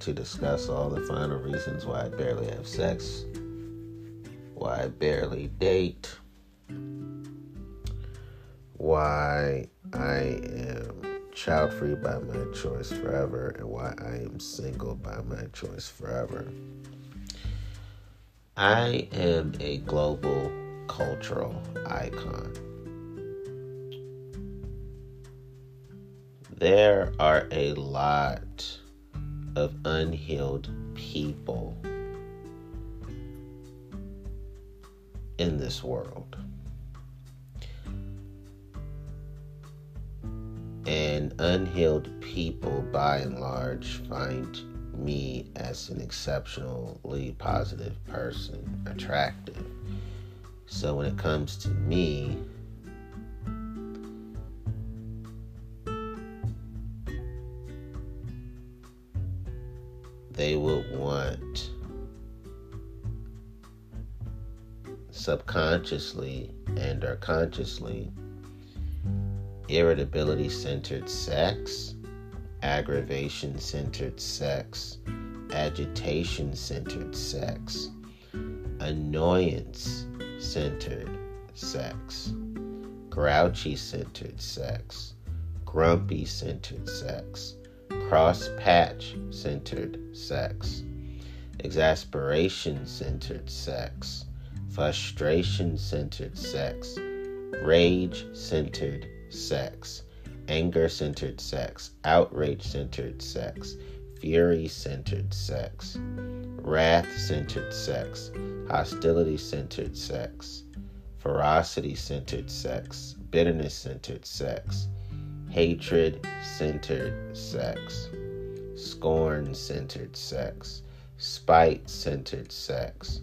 to discuss all the final reasons why I barely have sex, why I barely date, why I am child-free by my choice forever, and why I am single by my choice forever. I am a global cultural icon. There are a lot of unhealed people in this world. And unhealed people, by and large, find me as an exceptionally positive person attractive. So when it comes to me, they would want, subconsciously and or consciously, irritability-centered sex, aggravation-centered sex, agitation-centered sex, annoyance-centered sex, grouchy-centered sex, grumpy-centered sex, cross-patch-centered sex, exasperation-centered sex, frustration-centered sex, rage-centered sex, anger-centered sex, outrage-centered sex, fury-centered sex, wrath-centered sex, hostility-centered sex, ferocity-centered sex, bitterness-centered sex, hatred-centered sex, scorn-centered sex, spite-centered sex,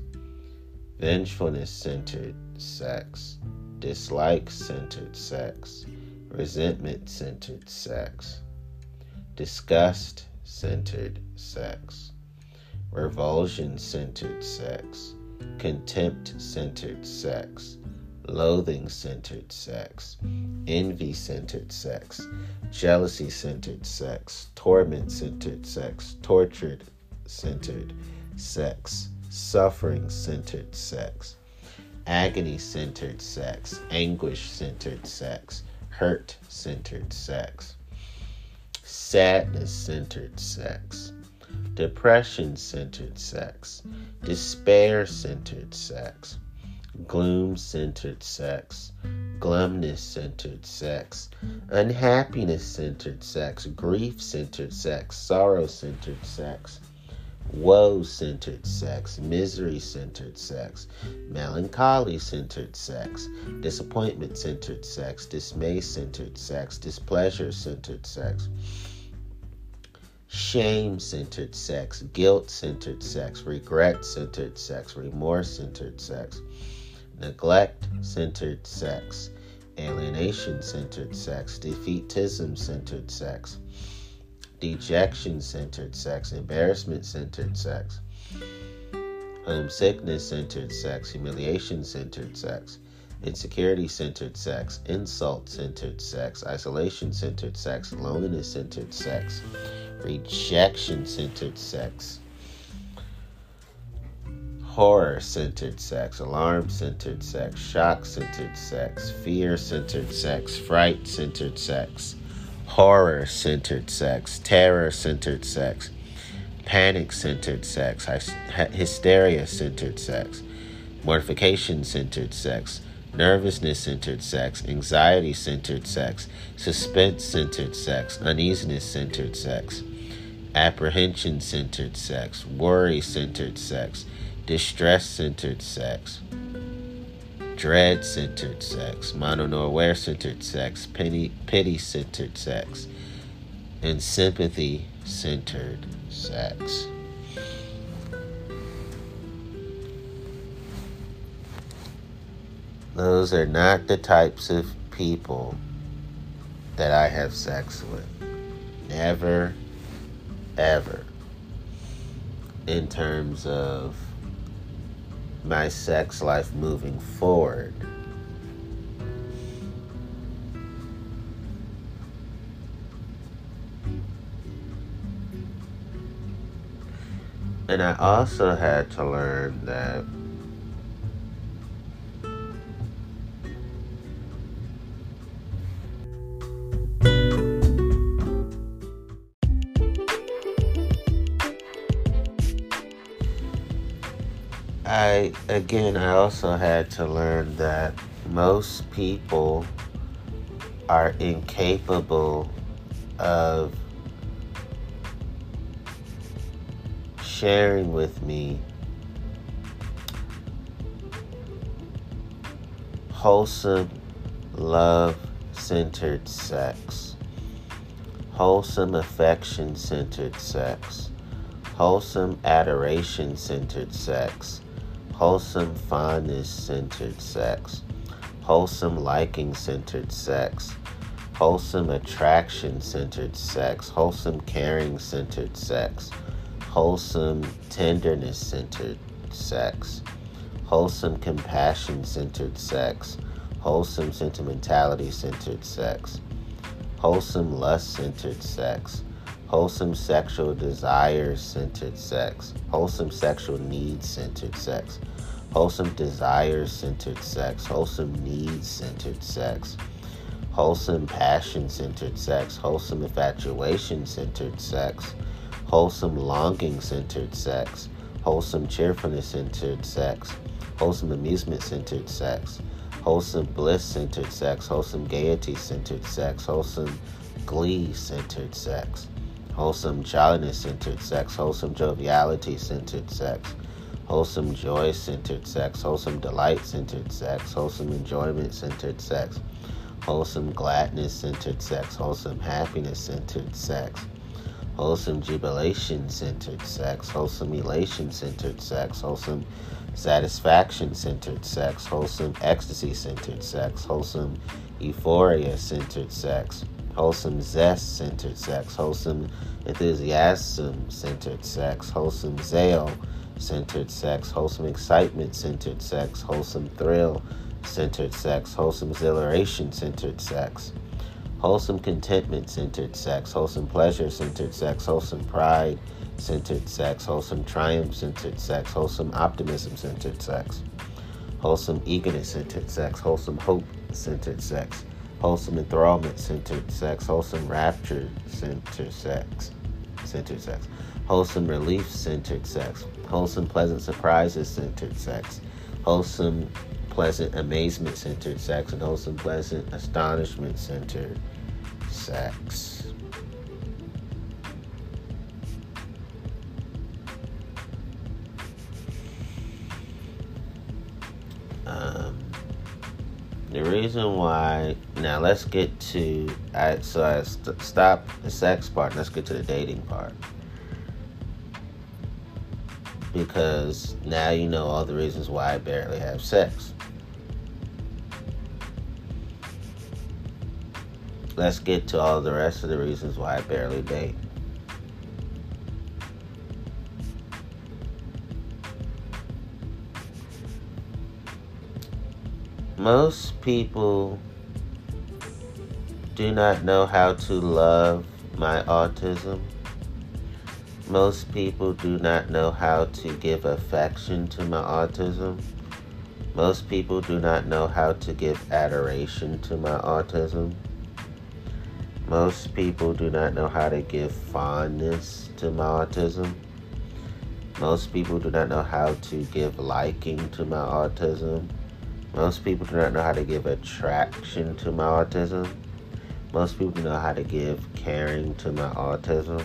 vengefulness-centered sex, dislike-centered sex, resentment-centered sex, disgust-centered sex, revulsion-centered sex, contempt-centered sex, loathing-centered sex, envy-centered sex, jealousy-centered sex, torment-centered sex, tortured-centered sex, suffering-centered sex, agony-centered sex, anguish-centered sex, hurt-centered sex, sadness-centered sex, depression-centered sex, despair-centered sex, gloom-centered sex, glumness-centered sex, unhappiness-centered sex, grief-centered sex, sorrow-centered sex, woe-centered sex, misery-centered sex, melancholy-centered sex, disappointment-centered sex, dismay-centered sex, displeasure-centered sex, shame-centered sex, guilt-centered sex, regret-centered sex, remorse-centered sex, neglect-centered sex, alienation-centered sex, defeatism-centered sex, dejection-centered sex, embarrassment-centered sex, homesickness-centered sex, humiliation-centered sex, insecurity-centered sex, insult-centered sex, isolation-centered sex, loneliness-centered sex, rejection-centered sex, horror-centered sex, alarm-centered sex, shock-centered sex, fear-centered sex, fright-centered sex, horror-centered sex, terror-centered sex, panic-centered sex, hysteria-centered sex, mortification-centered sex, nervousness-centered sex, anxiety-centered sex, suspense-centered sex, uneasiness-centered sex, apprehension-centered sex, worry-centered sex, distress-centered sex, dread-centered sex, mono-aware-centered sex, pity-centered sex, and sympathy-centered sex. Those are not the types of people that I have sex with. Never, ever. In terms of my sex life moving forward, And I also had to learn that I also had to learn that most people are incapable of sharing with me wholesome, love-centered sex, wholesome, affection-centered sex, wholesome, adoration-centered sex, wholesome fondness-centered sex, wholesome liking-centered sex, wholesome attraction-centered sex, wholesome caring-centered sex, wholesome tenderness-centered sex, wholesome compassion-centered sex, wholesome sentimentality-centered sex, wholesome lust-centered sex, wholesome sexual desire-centered sex, wholesome sexual needs-centered sex, wholesome desire-centered sex, wholesome needs-centered sex, wholesome passion-centered sex, wholesome infatuation-centered sex, wholesome longing-centered sex, wholesome cheerfulness-centered sex, wholesome amusement-centered sex, wholesome bliss-centered sex, wholesome gaiety-centered sex, wholesome glee-centered sex, wholesome jolliness-centered sex, wholesome joviality-centered sex, wholesome joy-centered sex, wholesome delight-centered sex, wholesome enjoyment-centered sex, wholesome gladness-centered sex, wholesome happiness-centered sex, wholesome jubilation-centered sex, wholesome elation-centered sex, wholesome satisfaction-centered sex, wholesome ecstasy-centered sex, wholesome euphoria-centered sex, wholesome zest-centered sex, wholesome enthusiasm-centered sex, wholesome zeal-centered sex, wholesome excitement-centered sex, wholesome thrill-centered sex, wholesome exhilaration-centered sex, wholesome contentment-centered sex, wholesome pleasure-centered sex, wholesome pride-centered sex, wholesome triumph-centered sex, wholesome optimism-centered sex, wholesome eagerness-centered sex, wholesome hope-centered sex, wholesome enthrallment-centered sex, wholesome rapture-centered sex, wholesome relief-centered sex, wholesome pleasant surprises-centered sex, wholesome pleasant amazement-centered sex, and wholesome pleasant astonishment-centered sex. The reason why, now let's get to, I stopped the sex part, let's get to the dating part. Because now you know all the reasons why I barely have sex. Let's get to all the rest of the reasons why I barely date. Most people do not know how to love my autism. Most people do not know how to give affection to my autism. Most people do not know how to give adoration to my autism. Most people do not know how to give fondness to my autism. Most people do not know how to give liking to my autism. Most people do not know how to give attraction to my autism. Most people do not know how to give caring to my autism.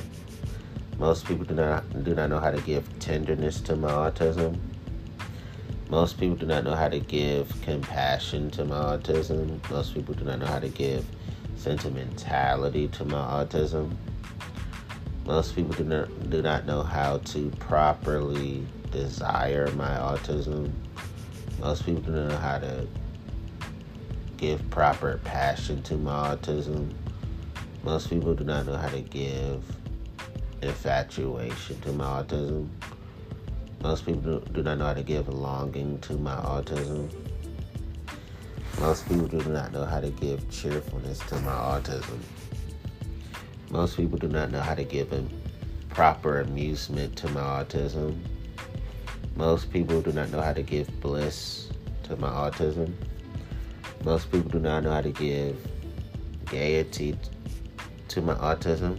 Most people do not know how to give tenderness to my autism. Most people do not know how to give compassion to my autism. Most people do not know how to give sentimentality to my autism. Most people do not know how to properly desire my autism. Most people don't know how to give proper passion to my autism. Most people do not know how to give infatuation to my autism. Most people do not know how to give longing to my autism. Most people do not know how to give cheerfulness to my autism. Most people do not know how to give proper amusement to my autism. Most people do not know how to give bliss to my autism. Most people do not know how to give gaiety to my autism.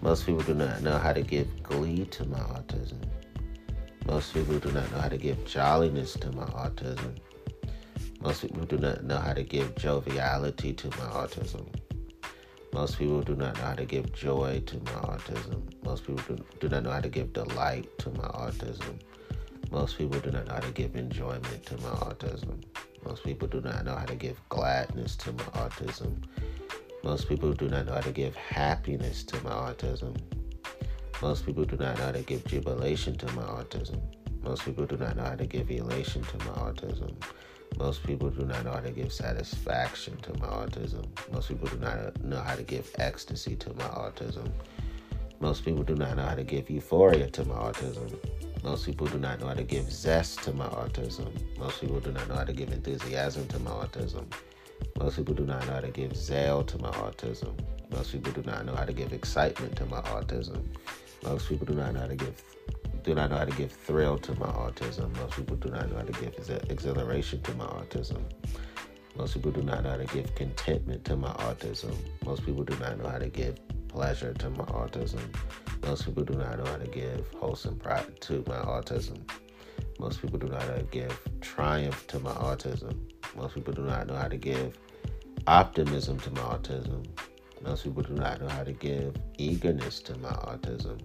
Most people do not know how to give glee to my autism. Most people do not know how to give jolliness to my autism. Most people do not know how to give joviality to my autism. Most people do not know how to give joy to my autism. Most people do not know how to give delight to my autism. Most people do not know how to give enjoyment to my autism. Most people do not know how to give gladness to my autism. Most people do not know how to give happiness to my autism. Most people do not know how to give jubilation to my autism. Most people do not know how to give elation to my autism. Most people do not know how to give satisfaction to my autism. Most people do not know how to give ecstasy to my autism. Most people do not know how to give euphoria to my autism. Most people do not know how to give zest to my autism. Most people do not know how to give enthusiasm to my autism. Most people do not know how to give zeal to my autism. Most people do not know how to give excitement to my autism. Most people do not know how to give thrill to my autism. Most people do not know how to give exhilaration to my autism. Most people do not know how to give contentment to my autism. Most people do not know how to give pleasure to my autism. Most people do not know how to give wholesome pride to my autism. Most people do not know how to give triumph to my autism. Most people do not know how to give optimism to my autism. Most people do not know how to give eagerness to my autism.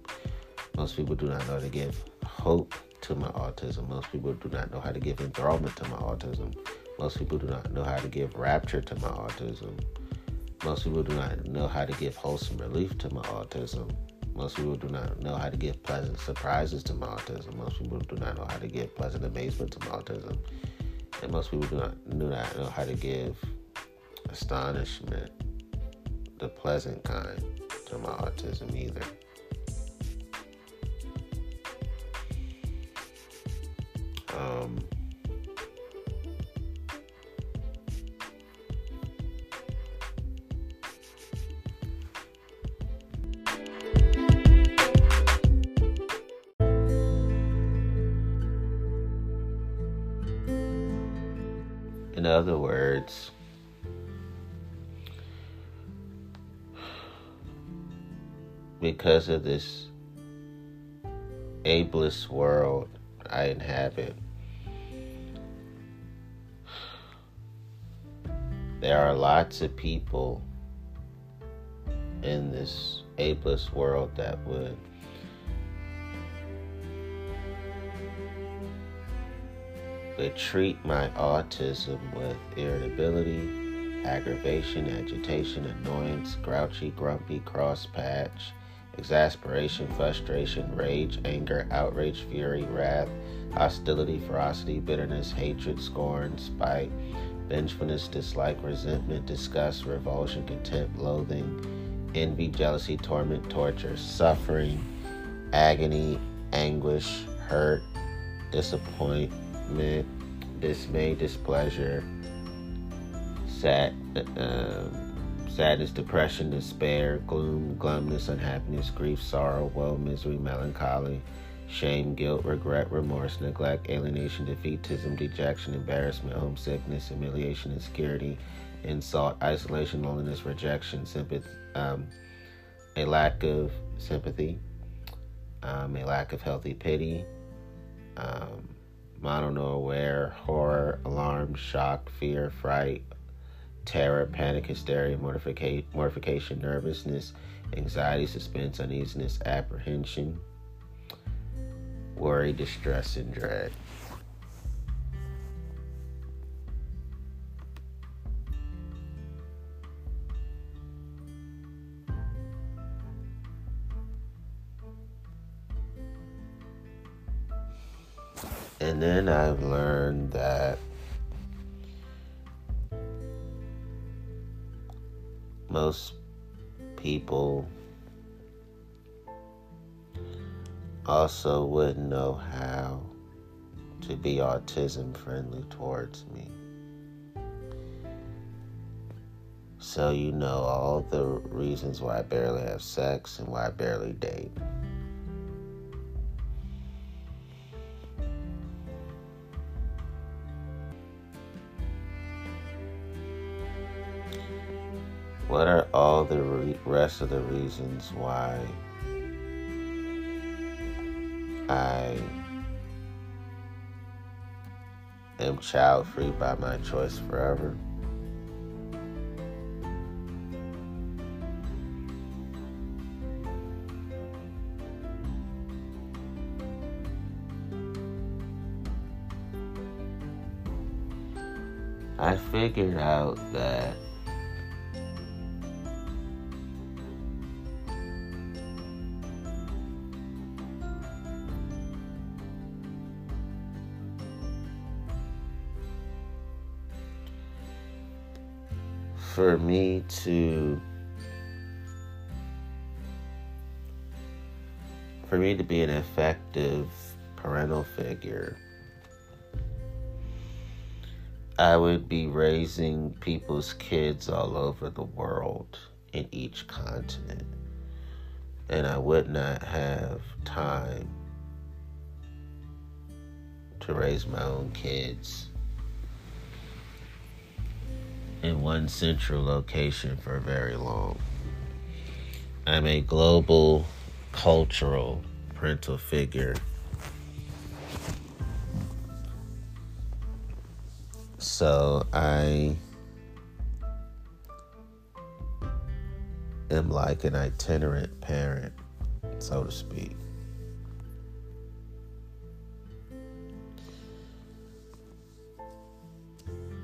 Most people do not know how to give hope to my autism. Most people do not know how to give enthrallment to my autism. Most people do not know how to give rapture to my autism. Most people do not know how to give wholesome relief to my autism. Most people do not know how to give pleasant surprises to my autism. Most people do not know how to give pleasant amazement to my autism. And most people do not know how to give astonishment, the pleasant kind, to my autism either. In other words, because of this ableist world I inhabit, there are lots of people in this ableist world that would treat my autism with irritability, aggravation, agitation, annoyance, grouchy, grumpy, crosspatch, exasperation, frustration, rage, anger, outrage, fury, wrath, hostility, ferocity, bitterness, hatred, scorn, spite, vengefulness, dislike, resentment, disgust, revulsion, contempt, loathing, envy, jealousy, torment, torture, suffering, agony, anguish, hurt, disappointment, dismay, displeasure, sadness, depression, despair, gloom, glumness, unhappiness, grief, sorrow, woe, misery, melancholy, shame, guilt, regret, remorse, neglect, alienation, defeatism, dejection, embarrassment, homesickness, humiliation, insecurity, insult, isolation, loneliness, rejection, sympathy, a lack of sympathy, a lack of healthy pity, mono-aware, horror, alarm, shock, fear, fright, terror, panic, hysteria, mortification, nervousness, anxiety, suspense, uneasiness, apprehension, worry, distress, and dread. And then I've learned that most people also wouldn't know how to be autism friendly towards me. so you know all the reasons why I barely have sex and why I barely date. What are all the rest of the reasons why I am child-free by my choice forever? I figured out that for me to be an effective parental figure, I would be raising people's kids all over the world in each continent, and I would not have time to raise my own kids in one central location for very long. I'm a global cultural parental figure. So I am like an itinerant parent, so to speak.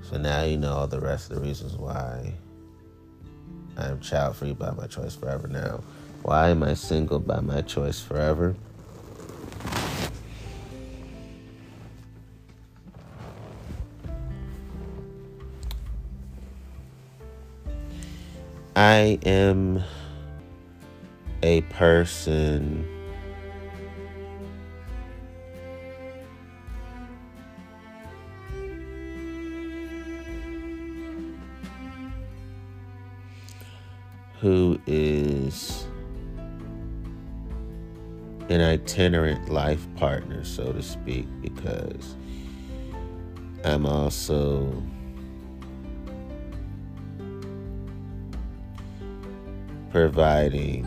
So now you know all the rest of the reasons why I'm child-free by my choice forever now. Why am I single by my choice forever? I am a person who is an itinerant life partner, so to speak, because I'm also providing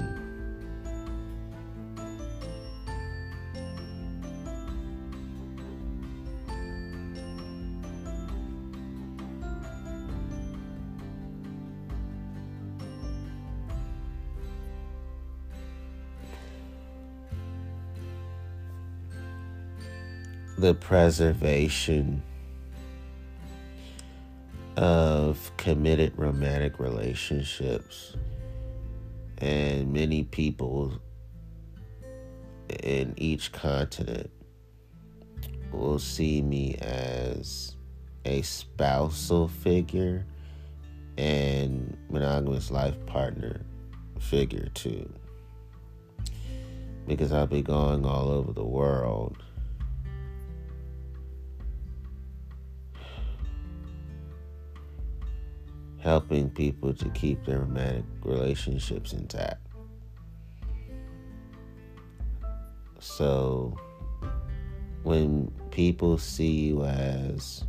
the preservation of committed romantic relationships. And many people in each continent will see me as a spousal figure and monogamous life partner figure too, because I'll be going all over the world helping people to keep their romantic relationships intact. So when people see you as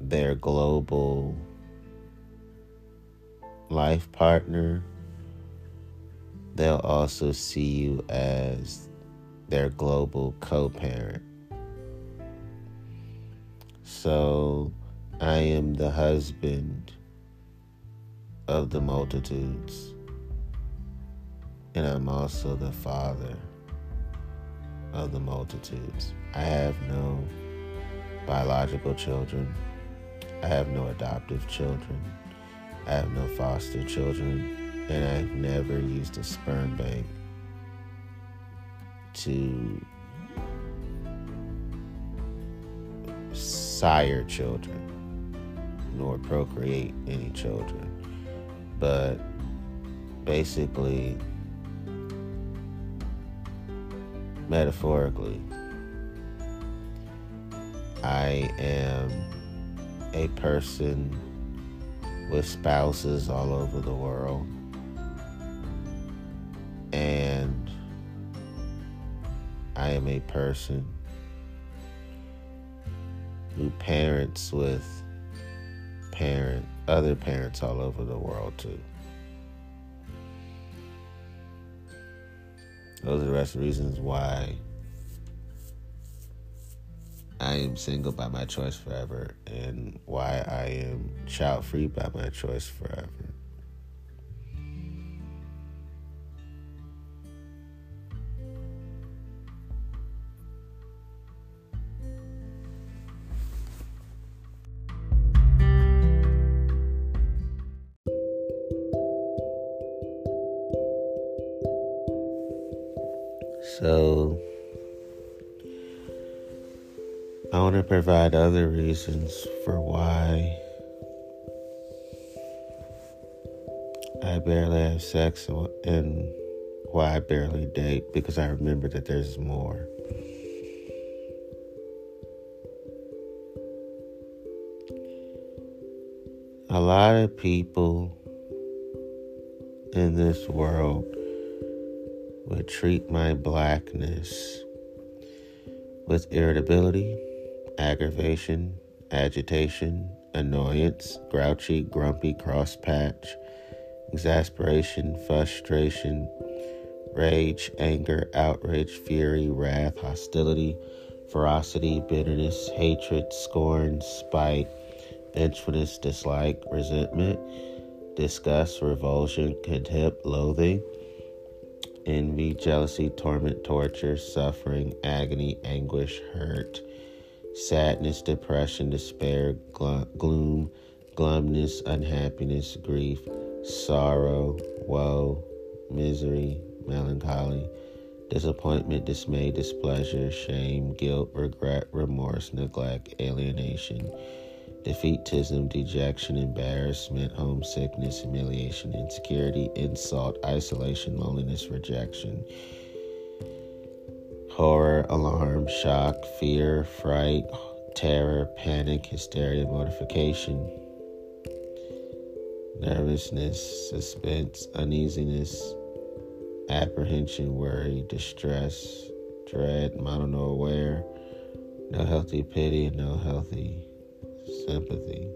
their global life partner, they'll also see you as their global co-parent. So I am the husband of the multitudes, and I'm also the father of the multitudes. I have no biological children. I have no adoptive children. I have no foster children, and I've never used a sperm bank to sire children nor procreate any children. But basically, metaphorically, I am a person with spouses all over the world. And I am a person who parents with other parents all over the world too. Those are the rest of the reasons why I am single by my choice forever and why I am child-free by my choice forever. So, I want to provide other reasons for why I barely have sex and why I barely date, because I remember that there's more. A lot of people in this world would treat my blackness with irritability, aggravation, agitation, annoyance, grouchy, grumpy, crosspatch, exasperation, frustration, rage, anger, outrage, fury, wrath, hostility, ferocity, bitterness, hatred, scorn, spite, vengefulness, dislike, resentment, disgust, revulsion, contempt, loathing, envy, jealousy, torment, torture, suffering, agony, anguish, hurt, sadness, depression, despair, gloom, glumness, unhappiness, grief, sorrow, woe, misery, melancholy, disappointment, dismay, displeasure, shame, guilt, regret, remorse, neglect, alienation, defeatism, dejection, embarrassment, homesickness, humiliation, insecurity, insult, isolation, loneliness, rejection, horror, alarm, shock, fear, fright, terror, panic, hysteria, mortification, nervousness, suspense, uneasiness, apprehension, worry, distress, dread, no aware, no healthy pity, and no healthy sympathy.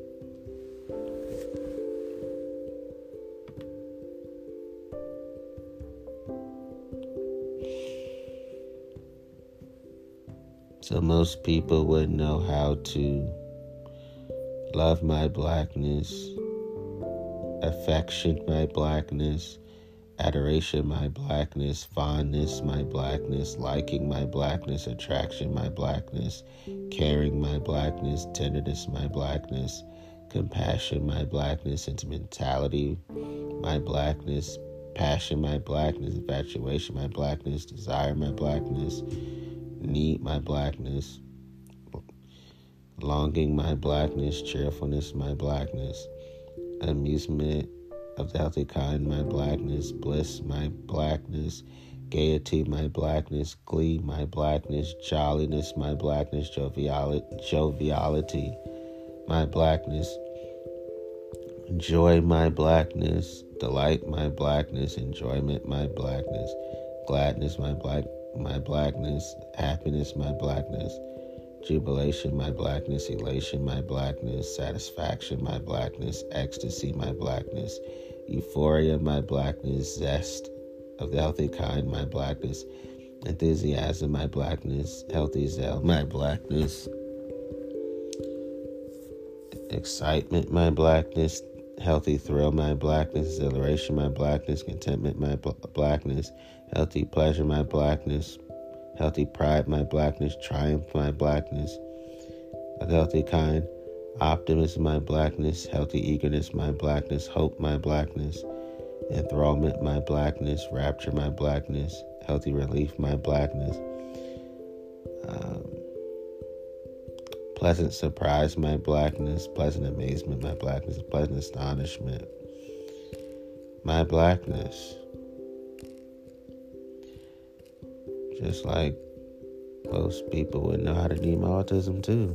So most people wouldn't know how to love my blackness, affection my blackness, adoration my blackness, fondness my blackness, liking my blackness, attraction my blackness, caring my blackness, tenderness my blackness, compassion my blackness, sentimentality my blackness, passion my blackness, infatuation my blackness, desire my blackness, need my blackness, longing my blackness, cheerfulness my blackness, amusement of the healthy kind my blackness, bliss my blackness, gaiety my blackness, glee my blackness, jolliness my blackness, joviality my blackness, joy my blackness, delight my blackness, enjoyment my blackness, gladness my blackness, happiness my blackness, jubilation my blackness, elation my blackness, satisfaction my blackness, ecstasy my blackness, euphoria my blackness, zest of the healthy kind my blackness, enthusiasm my blackness, healthy zeal my blackness, excitement my blackness, healthy thrill my blackness, exhilaration my blackness, contentment my blackness, healthy pleasure my blackness, healthy pride my blackness, triumph my blackness of the healthy kind, optimism my blackness, healthy eagerness my blackness, hope my blackness, enthrallment my blackness, rapture my blackness, healthy relief my blackness, pleasant surprise my blackness, pleasant amazement my blackness, pleasant astonishment my blackness. Just like most people would know how to deal with my autism too.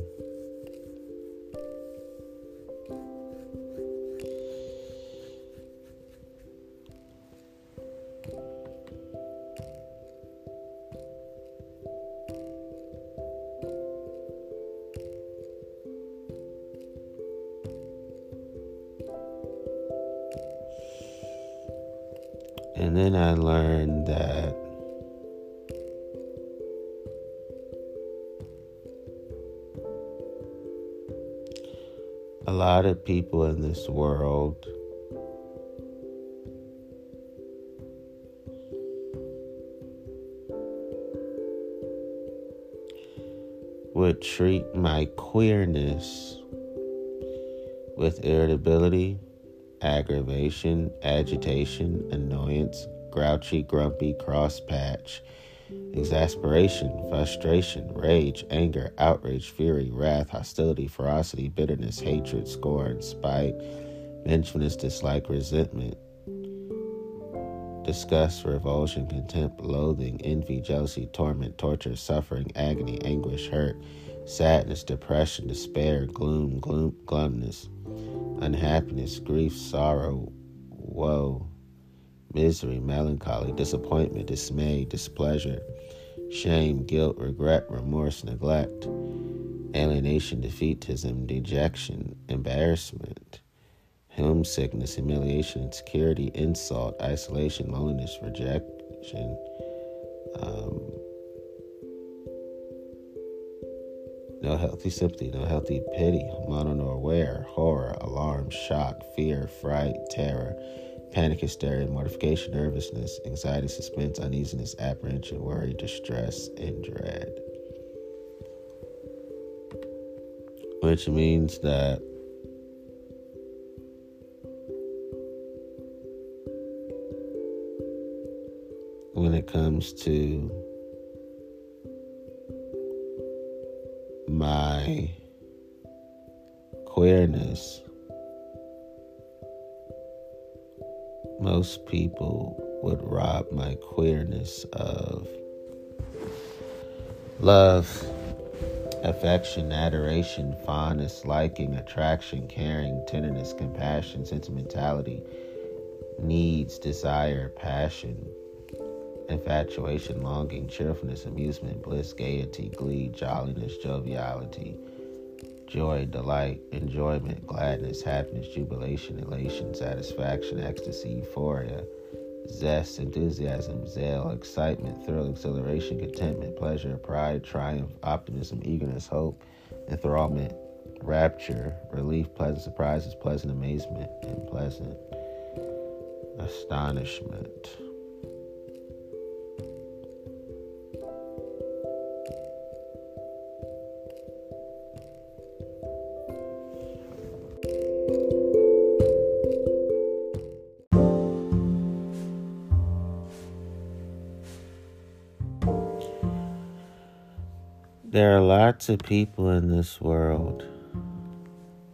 And then I learned that a lot of people in this world would treat my queerness with irritability, aggravation, agitation, annoyance, grouchy, grumpy, crosspatch, exasperation, frustration, rage, anger, outrage, fury, wrath, hostility, ferocity, bitterness, hatred, scorn, spite, vengefulness, dislike, resentment, disgust, revulsion, contempt, loathing, envy, jealousy, torment, torture, suffering, agony, anguish, hurt, sadness, depression, despair, gloom, glumness, unhappiness, grief, sorrow, woe, misery, melancholy, disappointment, dismay, displeasure, shame, guilt, regret, remorse, neglect, alienation, defeatism, dejection, embarrassment, homesickness, humiliation, insecurity, insult, isolation, loneliness, rejection, no healthy sympathy, no healthy pity, mono-aware, horror, alarm, shock, fear, fright, terror, panic, hysteria, mortification, nervousness, anxiety, suspense, uneasiness, apprehension, worry, distress, and dread. Which means that when it comes to my queerness, most people would rob my queerness of love, affection, adoration, fondness, liking, attraction, caring, tenderness, compassion, sentimentality, needs, desire, passion, infatuation, longing, cheerfulness, amusement, bliss, gaiety, glee, jolliness, joviality, joy, delight, enjoyment, gladness, happiness, jubilation, elation, satisfaction, ecstasy, euphoria, zest, enthusiasm, zeal, excitement, thrill, exhilaration, contentment, pleasure, pride, triumph, optimism, eagerness, hope, enthrallment, rapture, relief, pleasant surprises, pleasant amazement, and pleasant astonishment. There are lots of people in this world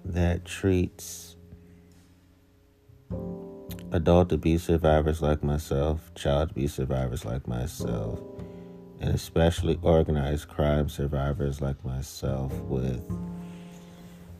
that treats adult abuse survivors like myself, child abuse survivors like myself, and especially organized crime survivors like myself with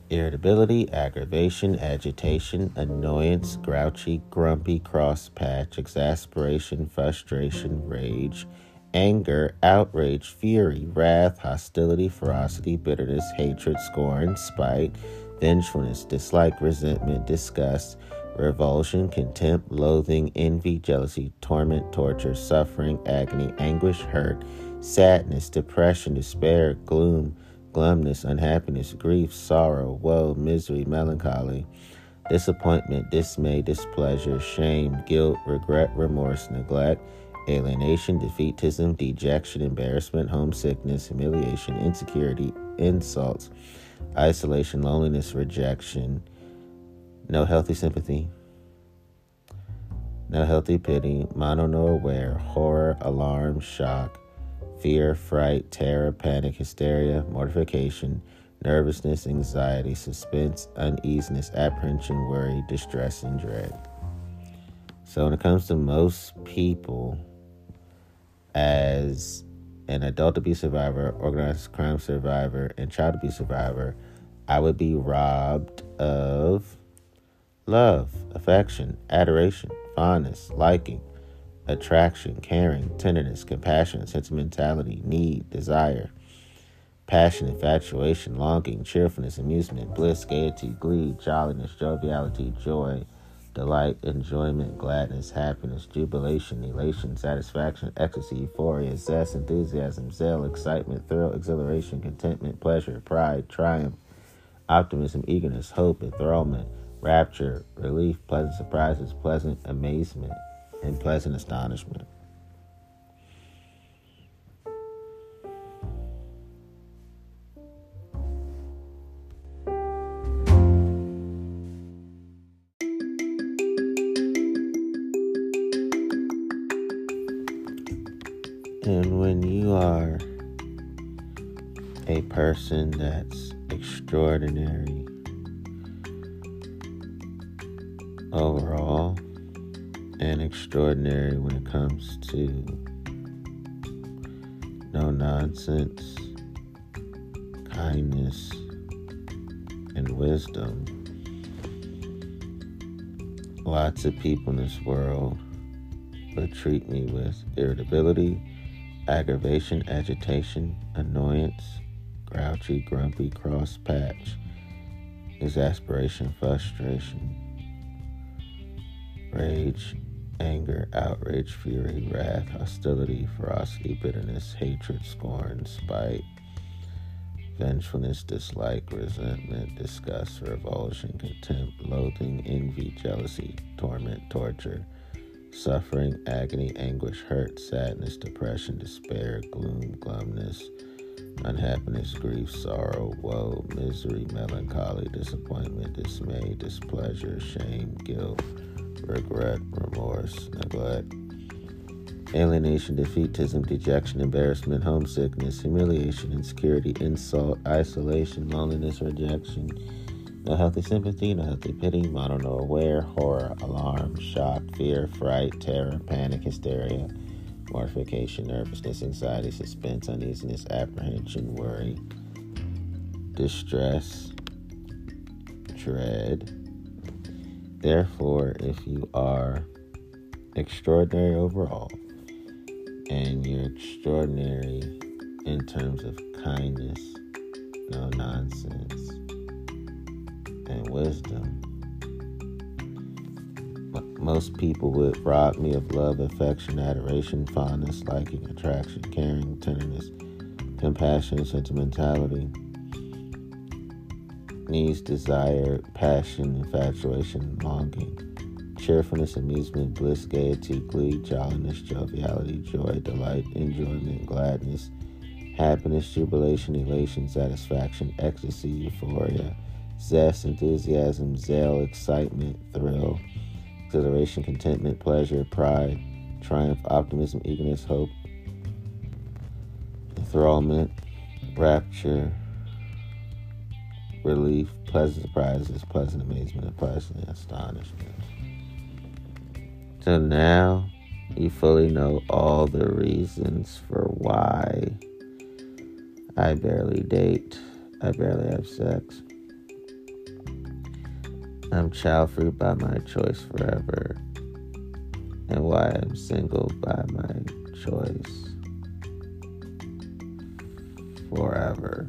irritability, aggravation, agitation, annoyance, grouchy, grumpy, crosspatch, exasperation, frustration, rage, anger, outrage, fury, wrath, hostility, ferocity, bitterness, hatred, scorn, spite, vengefulness, dislike, resentment, disgust, revulsion, contempt, loathing, envy, jealousy, torment, torture, suffering, agony, anguish, hurt, sadness, depression, despair, gloom, glumness, unhappiness, grief, sorrow, woe, misery, melancholy, disappointment, dismay, displeasure, shame, guilt, regret, remorse, neglect, alienation, defeatism, dejection, embarrassment, homesickness, humiliation, insecurity, insults, isolation, loneliness, rejection, no healthy sympathy, no healthy pity, mono no aware, horror, alarm, shock, fear, fright, terror, panic, hysteria, mortification, nervousness, anxiety, suspense, uneasiness, apprehension, worry, distress, and dread. So when it comes to most people, as an adult abuse survivor, organized crime survivor, and child abuse survivor, I would be robbed of love, affection, adoration, fondness, liking, attraction, caring, tenderness, compassion, sentimentality, need, desire, passion, infatuation, longing, cheerfulness, amusement, bliss, gaiety, glee, jolliness, joviality, joy, delight, enjoyment, gladness, happiness, jubilation, elation, satisfaction, ecstasy, euphoria, zest, enthusiasm, zeal, excitement, thrill, exhilaration, contentment, pleasure, pride, triumph, optimism, eagerness, hope, enthrallment, rapture, relief, pleasant surprises, pleasant amazement, and pleasant astonishment. And when you are a person that's extraordinary overall and extraordinary when it comes to no nonsense, kindness, and wisdom, lots of people in this world will treat me with irritability, aggravation, agitation, annoyance, grouchy, grumpy, cross patch, exasperation, frustration, rage, anger, outrage, fury, wrath, hostility, ferocity, bitterness, hatred, scorn, spite, vengefulness, dislike, resentment, disgust, revulsion, contempt, loathing, envy, jealousy, torment, torture, suffering, agony, anguish, hurt, sadness, depression, despair, gloom, glumness, unhappiness, grief, sorrow, woe, misery, melancholy, disappointment, dismay, displeasure, shame, guilt, regret, remorse, neglect, alienation, defeatism, dejection, embarrassment, homesickness, humiliation, insecurity, insult, isolation, loneliness, rejection, no healthy sympathy, no healthy pity, mono aware, horror, alarm, shock, fear, fright, terror, panic, hysteria, mortification, nervousness, anxiety, suspense, uneasiness, apprehension, worry, distress, dread. Therefore, if you are extraordinary overall and you're extraordinary in terms of kindness, no nonsense, and wisdom. Most people would rob me of love, affection, adoration, fondness, liking, attraction, caring, tenderness, compassion, sentimentality, needs, desire, passion, infatuation, longing, cheerfulness, amusement, bliss, gaiety, glee, jolliness, joviality, joy, delight, enjoyment, gladness, happiness, jubilation, elation, satisfaction, ecstasy, euphoria, zest, enthusiasm, zeal, excitement, thrill, exhilaration, contentment, pleasure, pride, triumph, optimism, eagerness, hope, enthrallment, rapture, relief, pleasant surprises, pleasant amazement, and pleasant astonishment. So now you fully know all the reasons for why I barely date, I barely have sex, I'm child-free by my choice forever, and why I'm single by my choice forever.